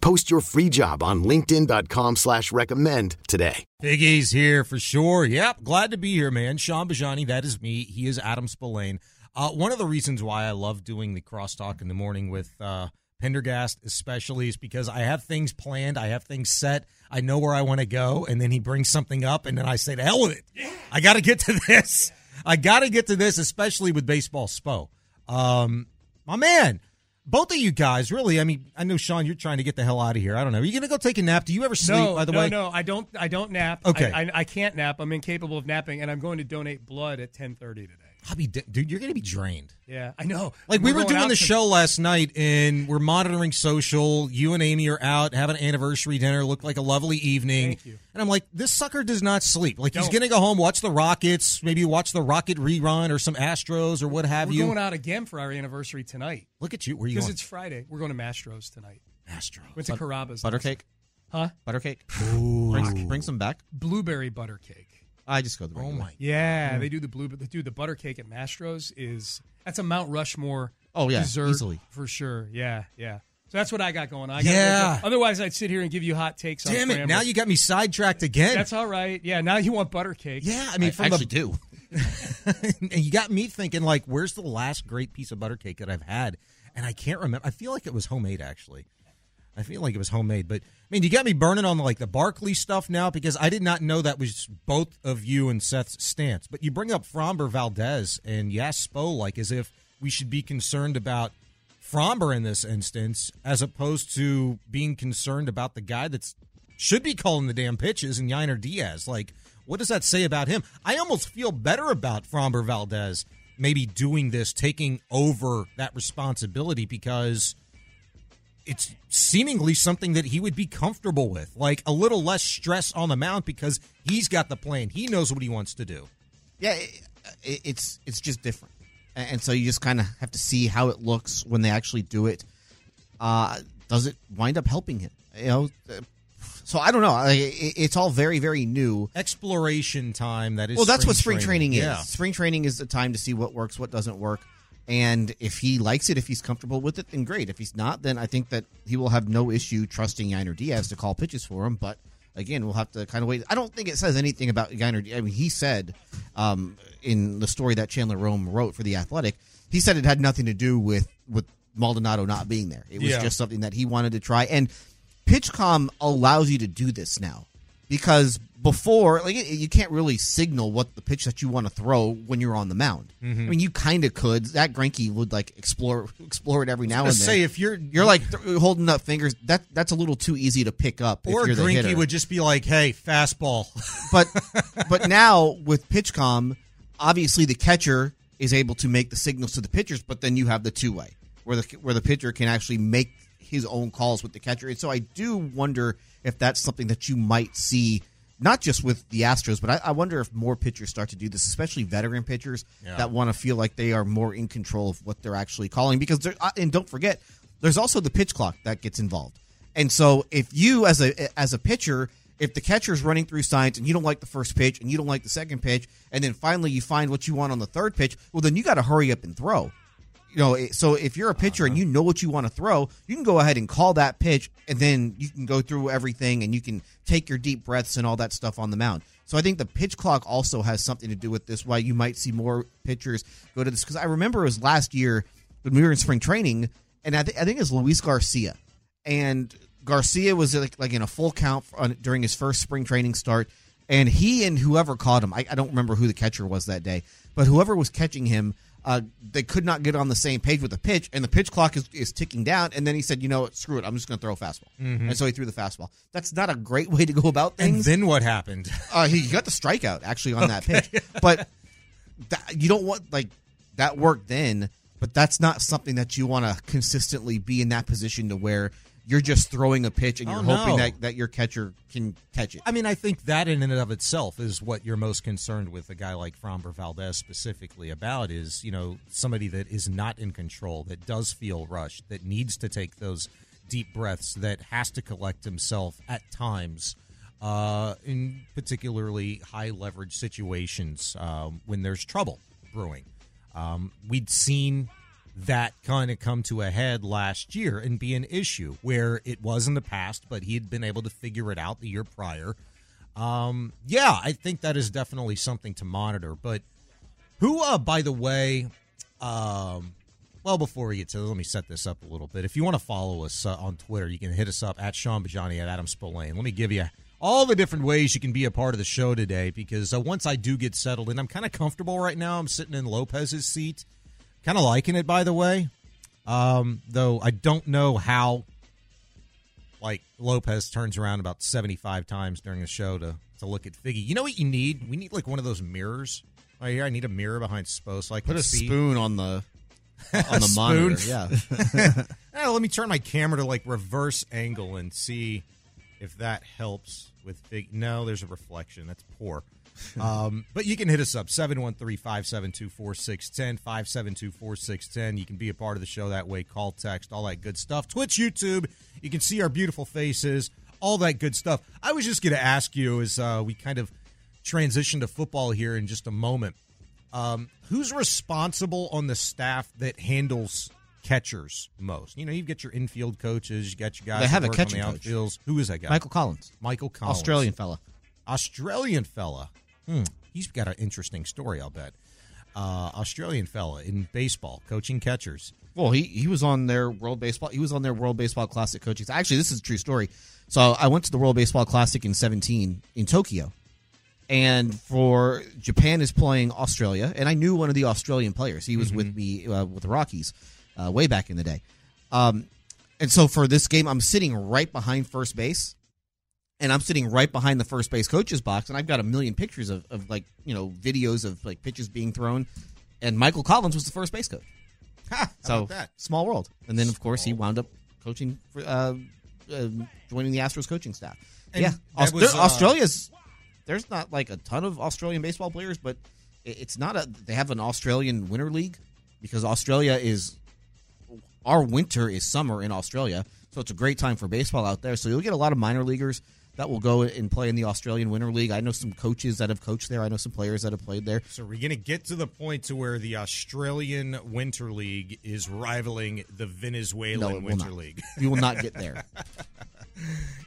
Post your free job on linkedin.com/recommend today. Figgy's here for sure. Yep, glad to be here, man. Sean Bajani, that is me. He is Adam Spillane. One of the reasons why I love doing the crosstalk in the morning with Pendergast especially is because I have things planned. I have things set. I know where I want to go, and then he brings something up, and then I say, to hell with it. Yeah. I got to get to this. Yeah. I got to get to this, especially with baseball Spo. My man. Both of you guys, really. I mean, I know, Sean, you're trying to get the hell out of here. I don't know. Are you going to go take a nap? Do you ever sleep, by the way? No, I don't nap. Okay. I can't nap. I'm incapable of napping, and I'm going to donate blood at 10:30 today. Dude, you're going to be drained. Yeah, I know. Like, we were doing the show last night, and we're monitoring social. You and Amy are out, having an anniversary dinner. Looked like a lovely evening. Thank you. And I'm like, this sucker does not sleep. Like, he's going to go home, watch the Rockets, maybe watch the Rocket rerun or some Astros or what have you. We're going out again for our anniversary tonight. Look at you. Where are you going? Because it's Friday. We're going to Mastro's tonight. Mastro's. Went to Carrabba's. Buttercake? Huh? Buttercake. Ooh. Bring some back. Blueberry buttercake. I just go the regular. Oh, my. Yeah, They do the buttercake at Mastro's. That's a Mount Rushmore dessert. Easily. For sure. Yeah, yeah. So that's what I got going on. Otherwise, I'd sit here and give you hot takes on Framber. Damn it, now you got me sidetracked again. That's all right. Yeah, now you want buttercake. Yeah, I mean, I actually do. And you got me thinking, like, where's the last great piece of buttercake that I've had? And I can't remember. I feel like it was homemade, actually. But, I mean, you got me burning on, like, the Barkley stuff now because I did not know that was both of you and Seth's stance. But you bring up Framber Valdez and Spo, like, as if we should be concerned about Framber in this instance as opposed to being concerned about the guy that should be calling the damn pitches and Yiner Diaz. Like, what does that say about him? I almost feel better about Framber Valdez maybe doing this, taking over that responsibility because – it's seemingly something that he would be comfortable with, like a little less stress on the mound because he's got the plan. He knows what he wants to do. Yeah, it's just different. And so you just kind of have to see how it looks when they actually do it. Does it wind up helping him? You know, so I don't know. It's all very, very new. Exploration time. That is. Well, that's what spring training is. Yeah. Spring training is the time to see what works, what doesn't work. And if he likes it, if he's comfortable with it, then great. If he's not, then I think that he will have no issue trusting Yiner Diaz to call pitches for him. But, again, we'll have to kind of wait. I don't think it says anything about Yiner Diaz. I mean, he said in the story that Chandler Rome wrote for The Athletic, he said it had nothing to do with Maldonado not being there. It was just something that he wanted to try. And PitchCom allows you to do this now because before, like, you can't really signal what the pitch that you want to throw when you're on the mound. Mm-hmm. I mean, you kind of could. That Greinke would like explore it every now and then. Say if you're like holding up fingers, that's a little too easy to pick up. Or Greinke would just be like, "Hey, fastball." But now with PitchCom, obviously the catcher is able to make the signals to the pitchers, but then you have the two way where the pitcher can actually make his own calls with the catcher. And so I do wonder if that's something that you might see. Not just with the Astros, but I wonder if more pitchers start to do this, especially veteran pitchers that want to feel like they are more in control of what they're actually calling. Because and don't forget, there's also the pitch clock that gets involved. And so if you, as a pitcher, if the catcher is running through signs and you don't like the first pitch and you don't like the second pitch, and then finally you find what you want on the third pitch, well, then you got to hurry up and throw. You know, so if you're a pitcher and you know what you want to throw, you can go ahead and call that pitch, and then you can go through everything, and you can take your deep breaths and all that stuff on the mound. So I think the pitch clock also has something to do with this, why you might see more pitchers go to this. Because I remember it was last year when we were in spring training, and I think it was Luis Garcia. And Garcia was like in a full count during his first spring training start, And he and whoever caught him, I don't remember who the catcher was that day, but whoever was catching him, they could not get on the same page with the pitch, and the pitch clock is ticking down. And then he said, you know what, screw it, I'm just going to throw a fastball. Mm-hmm. And so he threw the fastball. That's not a great way to go about things. And then what happened? He got the strikeout, actually, on that pitch. But you don't want, like, that worked then, but that's not something that you want to consistently be in that position to where you're just throwing a pitch and you're hoping that your catcher can catch it. I mean, I think that in and of itself is what you're most concerned with a guy like Framber Valdez specifically about is, you know, somebody that is not in control, that does feel rushed, that needs to take those deep breaths, that has to collect himself at times in particularly high leverage situations when there's trouble brewing. We'd seen that kind of come to a head last year and be an issue where it was in the past, but he had been able to figure it out the year prior. I think that is definitely something to monitor. But who, by the way, before we get to this, let me set this up a little bit. If you want to follow us on Twitter, you can hit us up at Sean Bajani, at Adam Spillane. Let me give you all the different ways you can be a part of the show today because once I do get settled, and I'm kind of comfortable right now, I'm sitting in Lopez's seat. Kind of liking it, by the way, though I don't know how, like, Lopez turns around about 75 times during the show to look at Figgy. You know what you need? We need, like, one of those mirrors right here. I need a mirror behind Spo so I can see. Put a spoon on the monitor. Yeah. Let me turn my camera to, like, reverse angle and see if that helps with Figgy. No, there's a reflection. That's poor. But you can hit us up, 713-572-4610, 572-4610. You can be a part of the show that way, call, text, all that good stuff. Twitch, YouTube, you can see our beautiful faces, all that good stuff. I was just going to ask you as we kind of transition to football here in just a moment, who's responsible on the staff that handles catchers most? You know, you've got your infield coaches, you got your guys that work on the outfields. Who is that guy? Michael Collins. Australian fella. He's got an interesting story, I'll bet. Australian fella in baseball, coaching catchers. Well, he was on their World Baseball Classic coaching. Actually, this is a true story. So I went to the World Baseball Classic in 2017 in Tokyo. And for Japan is playing Australia. And I knew one of the Australian players. He was with me with the Rockies way back in the day. And so for this game, I'm sitting right behind first base. And I'm sitting right behind the first base coach's box, and I've got a million pictures of like, you know, videos of like pitches being thrown. And Michael Collins was the first base coach. So small world. And then, of course, he wound up coaching, joining the Astros coaching staff. And yeah, Australia's. There's not like a ton of Australian baseball players, but it's not a. They have an Australian Winter League because Australia is. Our winter is summer in Australia, so it's a great time for baseball out there. So you'll get a lot of minor leaguers that will go and play in the Australian Winter League. I know some coaches that have coached there. I know some players that have played there. So we're going to get to the point to where the Australian Winter League is rivaling the Venezuelan Winter League. You will not get there.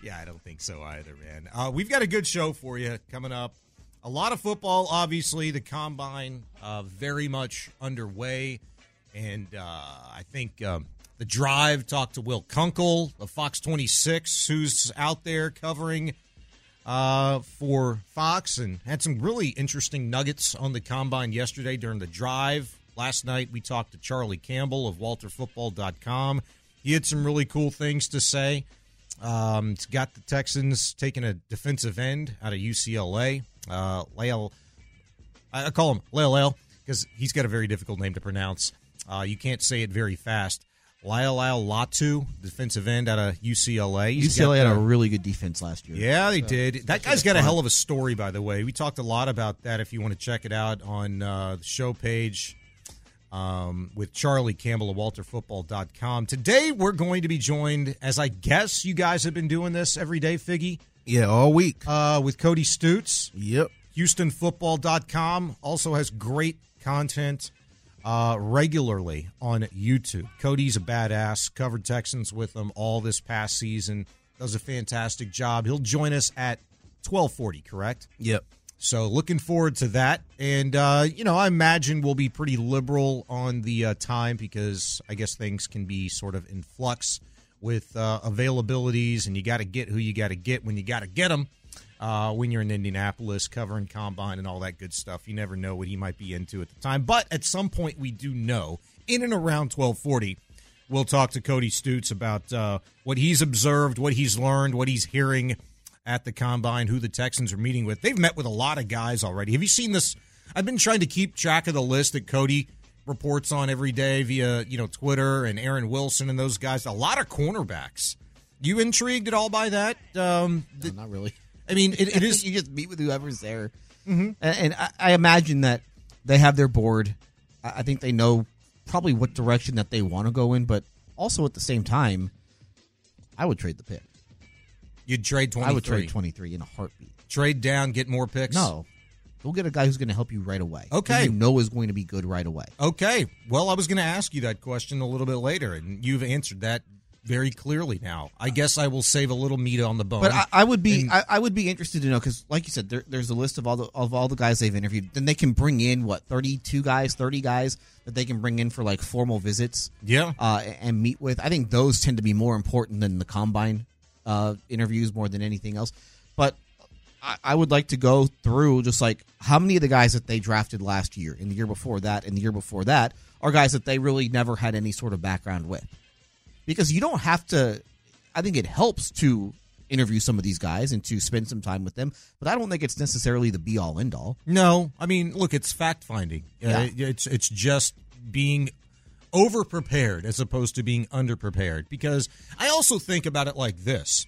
Yeah, I don't think so either, man. We've got a good show for you coming up. A lot of football, obviously. The Combine very much underway. And I think the drive talked to Will Kunkel of Fox 26, who's out there covering for Fox and had some really interesting nuggets on the Combine yesterday during the drive. Last night we talked to Charlie Campbell of WalterFootball.com. He had some really cool things to say. It's got the Texans taking a defensive end out of UCLA. I call him Laiatu because he's got a very difficult name to pronounce. You can't say it very fast. Laiatu Latu, defensive end out of UCLA. UCLA had a really good defense last year. Yeah, they did. That guy's got a hell of a story, by the way. We talked a lot about that if you want to check it out on the show page with Charlie Campbell of WalterFootball.com. Today we're going to be joined, as I guess you guys have been doing this every day, Figgy. Yeah, all week. With Cody Stutz. Yep. HoustonFootball.com also has great content. Regularly on YouTube. Cody's a badass. Covered Texans with them all this past season. Does a fantastic job. He'll join us at 12:40, correct? Yep. So looking forward to that. And, you know, I imagine we'll be pretty liberal on the time because I guess things can be sort of in flux with availabilities and you got to get who you got to get when you got to get them. when you're in Indianapolis covering Combine and all that good stuff. You never know what he might be into at the time. But at some point we do know, in and around 1240, we'll talk to Cody Stutz about what he's observed, what he's learned, what he's hearing at the Combine, who the Texans are meeting with. They've met with a lot of guys already. Have you seen this? I've been trying to keep track of the list that Cody reports on every day via, Twitter, and Aaron Wilson and those guys. A lot of cornerbacks. You intrigued at all by that? No, not really. I mean, it is. You just meet with whoever's there. Mm-hmm. And I imagine that they have their board. I think they know probably what direction that they want to go in, but also at the same time, I would trade the pick. You'd trade 23? I would trade 23 in a heartbeat. Trade down, get more picks? No. You'll get a guy who's going to help you right away. Okay. Who you know is going to be good right away. Okay. Well, I was going to ask you that question a little bit later, and you've answered that very clearly now. I guess I will save a little meat on the bone. But I would be interested to know, because like you said, there's a list of all the guys they've interviewed. Then they can bring in, 30 guys that they can bring in for formal visits. Yeah. And meet with. I think those tend to be more important than the Combine interviews more than anything else. But I would like to go through just how many of the guys that they drafted last year and the year before that and the year before that are guys that they really never had any sort of background with. Because you don't have to – I think it helps to interview some of these guys and to spend some time with them, but I don't think it's necessarily the be-all, end-all. No. I mean, look, it's fact-finding. Yeah. It's just being over-prepared as opposed to being under-prepared, because I also think about it like this.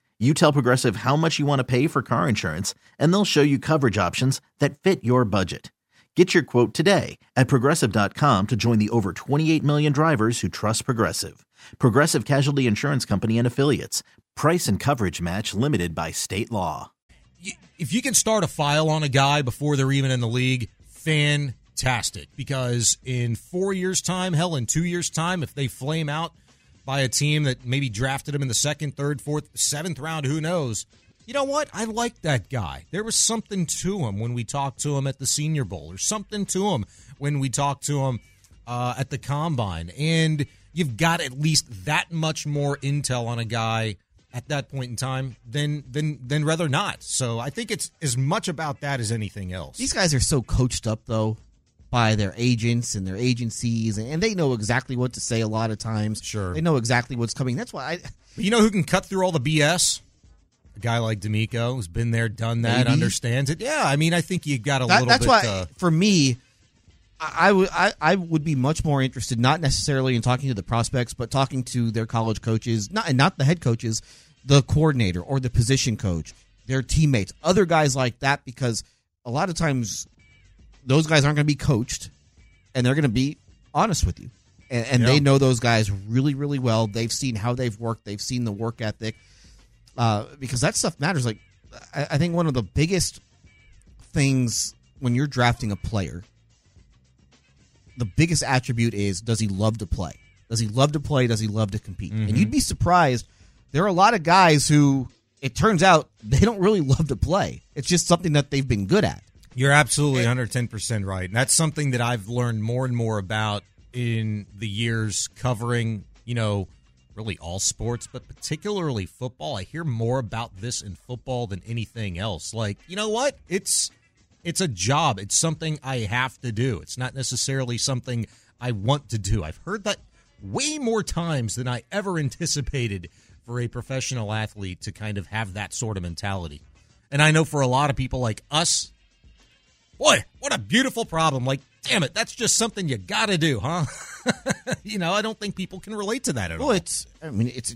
You tell Progressive how much you want to pay for car insurance, and they'll show you coverage options that fit your budget. Get your quote today at Progressive.com to join the over 28 million drivers who trust Progressive. Progressive Casualty Insurance Company and Affiliates. Price and coverage match limited by state law. If you can start a file on a guy before they're even in the league, fantastic. Because in 4 years' time, hell, in 2 years' time, if they flame out by a team that maybe drafted him in the second, third, fourth, seventh round, who knows? You know what? I like that guy. There was something to him when we talked to him at the Senior Bowl, or something to him when we talked to him at the Combine. And you've got at least that much more intel on a guy at that point in time than rather not. So I think it's as much about that as anything else. These guys are so coached up, though, by their agents and their agencies, and they know exactly what to say a lot of times. Sure. They know exactly what's coming. That's why you know who can cut through all the BS? A guy like D'Amico, who's been there, done that, maybe understands it. Yeah, I mean, I think you've got a little that's bit... That's why, for me, I would be much more interested, not necessarily in talking to the prospects, but talking to their college coaches, not the head coaches, the coordinator or the position coach, their teammates, other guys like that, because a lot of times those guys aren't going to be coached, and they're going to be honest with you. And they know those guys really, really well. They've seen how they've worked. They've seen the work ethic, because that stuff matters. I think one of the biggest things when you're drafting a player, the biggest attribute is, does he love to play? Does he love to play? Does he love to compete? Mm-hmm. And you'd be surprised. There are a lot of guys who, it turns out, they don't really love to play. It's just something that they've been good at. You're absolutely 110% right. And that's something that I've learned more and more about in the years covering, you know, really all sports, but particularly football. I hear more about this in football than anything else. Like, you know what? It's a job. It's something I have to do. It's not necessarily something I want to do. I've heard that way more times than I ever anticipated for a professional athlete to kind of have that sort of mentality. And I know for a lot of people like us, boy, what a beautiful problem. Like, damn it, that's just something you got to do, huh? You know, I don't think people can relate to that at all. Well, it's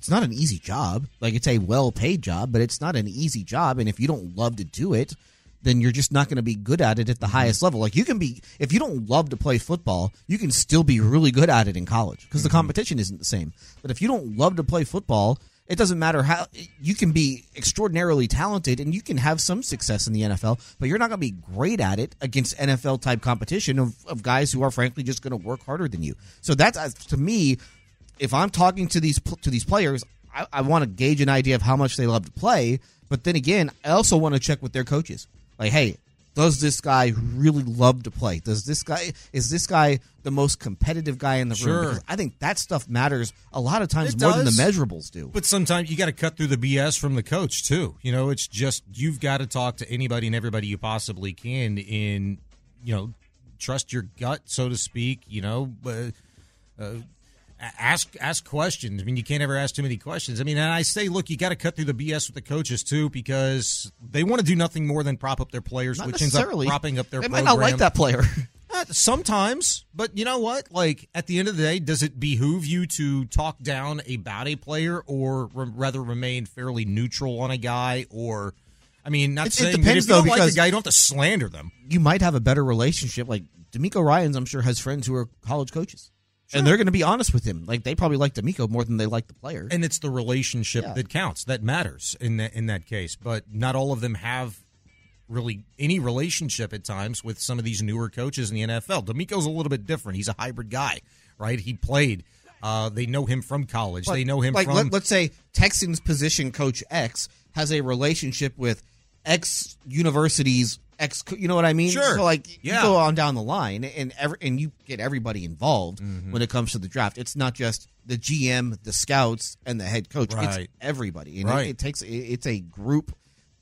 not an easy job. Like, it's a well-paid job, but it's not an easy job. And if you don't love to do it, then you're just not going to be good at it at the highest level. Like, you can be, if you don't love to play football, you can still be really good at it in college because the competition isn't the same. But if you don't love to play football, it doesn't matter how, you can be extraordinarily talented and you can have some success in the NFL, but you're not going to be great at it against NFL type competition of guys who are frankly just going to work harder than you. So that's, to me, if I'm talking to these players, I want to gauge an idea of how much they love to play. But then again, I also want to check with their coaches. Like, hey, does this guy really love to play? Is this guy the most competitive guy in the room? Because I think that stuff matters a lot of times more than the measurables do. But sometimes you got to cut through the BS from the coach too. You know, it's just you've got to talk to anybody and everybody you possibly can, and you know, trust your gut, so to speak. You know, ask questions. I mean, you can't ever ask too many questions. I mean, and I say, look, you got to cut through the BS with the coaches too, because they want to do nothing more than prop up their players, which ends up propping up their program. They might not like that player. Sometimes, but you know what? Like, at the end of the day, does it behoove you to talk down about a player or rather remain fairly neutral on a guy? Or, I mean, not saying it depends, that if you don't like a guy, you don't have to slander them. You might have a better relationship. Like, D'Amico Ryans, I'm sure, has friends who are college coaches. Sure. And they're going to be honest with him. Like, they probably like D'Amico more than they like the player. And it's the relationship that counts, that matters in that case. But not all of them have really any relationship at times with some of these newer coaches in the NFL. D'Amico's a little bit different. He's a hybrid guy, right? He played. They know him from college. But, they know him from... Let's say Texans position coach X has a relationship with X universities. You know what I mean? Sure. So, like, you go on down the line, and you get everybody involved when it comes to the draft. It's not just the GM, the scouts, and the head coach. Right. It's everybody. And right. It's a group.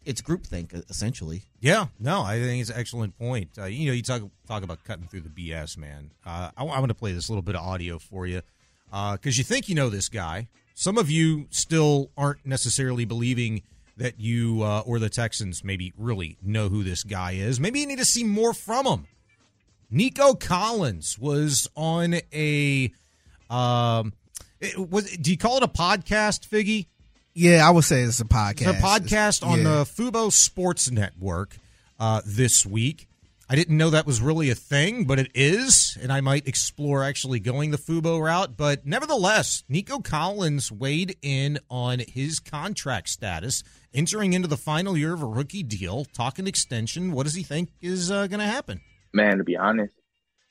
It's groupthink, essentially. Yeah. No, I think it's an excellent point. You know, you talk about cutting through the BS, man. I want to play this little bit of audio for you because you think you know this guy. Some of you still aren't necessarily believing that you or the Texans maybe really know who this guy is. Maybe you need to see more from him. Nico Collins was on a do you call it a podcast, Figgy? Yeah, I would say it's a podcast. It's a podcast on the Fubo Sports Network this week. I didn't know that was really a thing, but it is, and I might explore actually going the Fubo route. But nevertheless, Nico Collins weighed in on his contract status, entering into the final year of a rookie deal, talking extension. What does he think is going to happen? Man, to be honest,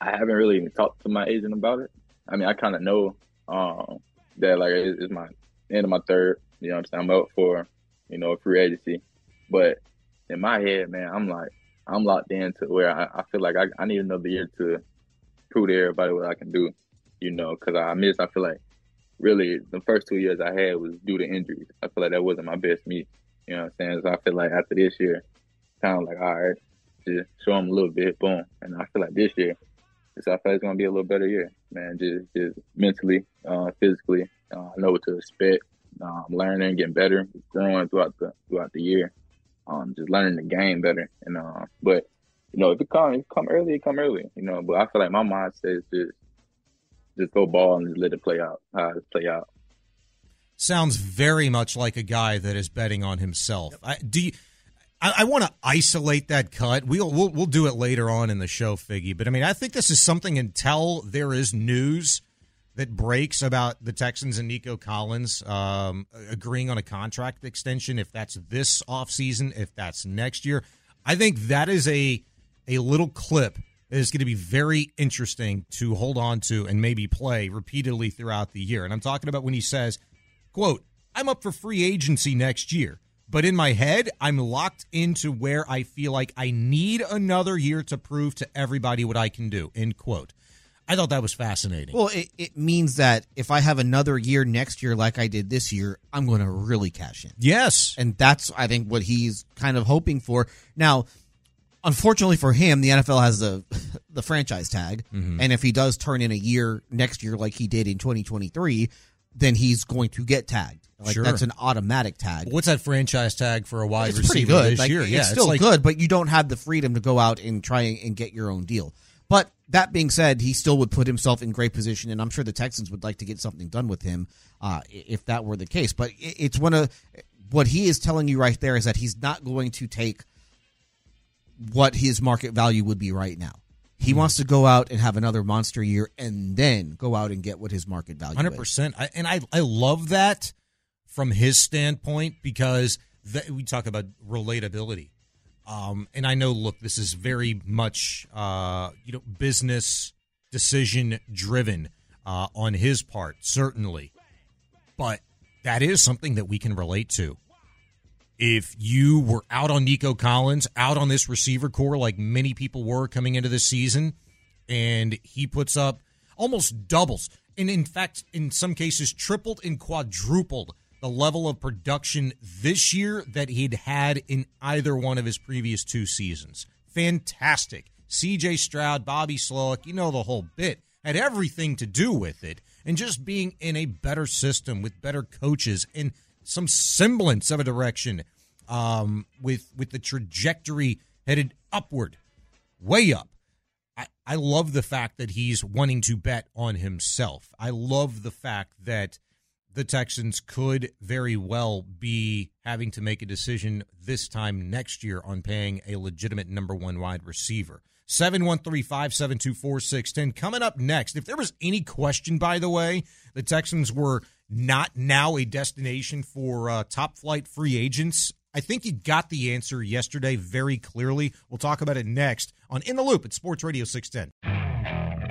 I haven't really even talked to my agent about it. I mean, I kind of know that, like, it's my end of my third. You know what I'm saying? I'm up for, you know, a free agency. But in my head, man, I'm like, I'm locked in to where I feel like I need another year to prove to everybody what I can do, you know, because I feel like really the first 2 years I had was due to injuries. I feel like that wasn't my best me, you know what I'm saying? So I feel like after this year, kind of like, all right, just show them a little bit, boom. And I feel like this year, I feel like it's going to be a little better year, man, just mentally, physically. I know what to expect. I'm learning, getting better, growing throughout the year. Just learning the game better, and but you know, if it come early, you know. But I feel like my mindset is just go ball and just let it play out. Play out. Sounds very much like a guy that is betting on himself. Yep. I want to isolate that cut. We'll do it later on in the show, Figgy. But I mean, I think this is something until there is news that breaks about the Texans and Nico Collins agreeing on a contract extension, if that's this offseason, if that's next year. I think that is a little clip that is going to be very interesting to hold on to and maybe play repeatedly throughout the year. And I'm talking about when he says, quote, I'm up for free agency next year, But in my head, I'm locked into where I feel like I need another year to prove to everybody what I can do, end quote. I thought that was fascinating. Well, it means that if I have another year next year like I did this year, I'm going to really cash in. Yes. And that's, I think, what he's kind of hoping for. Now, unfortunately for him, the NFL has the franchise tag. Mm-hmm. And if he does turn in a year next year like he did in 2023, then he's going to get tagged. Like, sure. That's an automatic tag. What's that franchise tag for a wide receiver this year? Yeah, it's still good, but you don't have the freedom to go out and try and get your own deal. But that being said, he still would put himself in great position, and I'm sure the Texans would like to get something done with him if that were the case. But it's one of what he is telling you right there is that he's not going to take what his market value would be right now. He wants to go out and have another monster year and then go out and get what his market value is. 100%. I love that from his standpoint because we talk about relatability. And I know, look, this is very much business decision driven on his part, certainly. But that is something that we can relate to. If you were out on Nico Collins, out on this receiver core like many people were coming into this season, and he puts up almost doubles, and in fact, in some cases, tripled and quadrupled the level of production this year that he'd had in either one of his previous two seasons. Fantastic. C.J. Stroud, Bobby Slowick, the whole bit, had everything to do with it, and just being in a better system with better coaches and some semblance of a direction with the trajectory headed upward, way up. I love the fact that he's wanting to bet on himself. I love the fact that the Texans could very well be having to make a decision this time next year on paying a legitimate number one wide receiver. 713-572-4610. Coming up next, if there was any question, by the way, the Texans were not now a destination for top-flight free agents, I think you got the answer yesterday very clearly. We'll talk about it next on In the Loop at Sports Radio 610.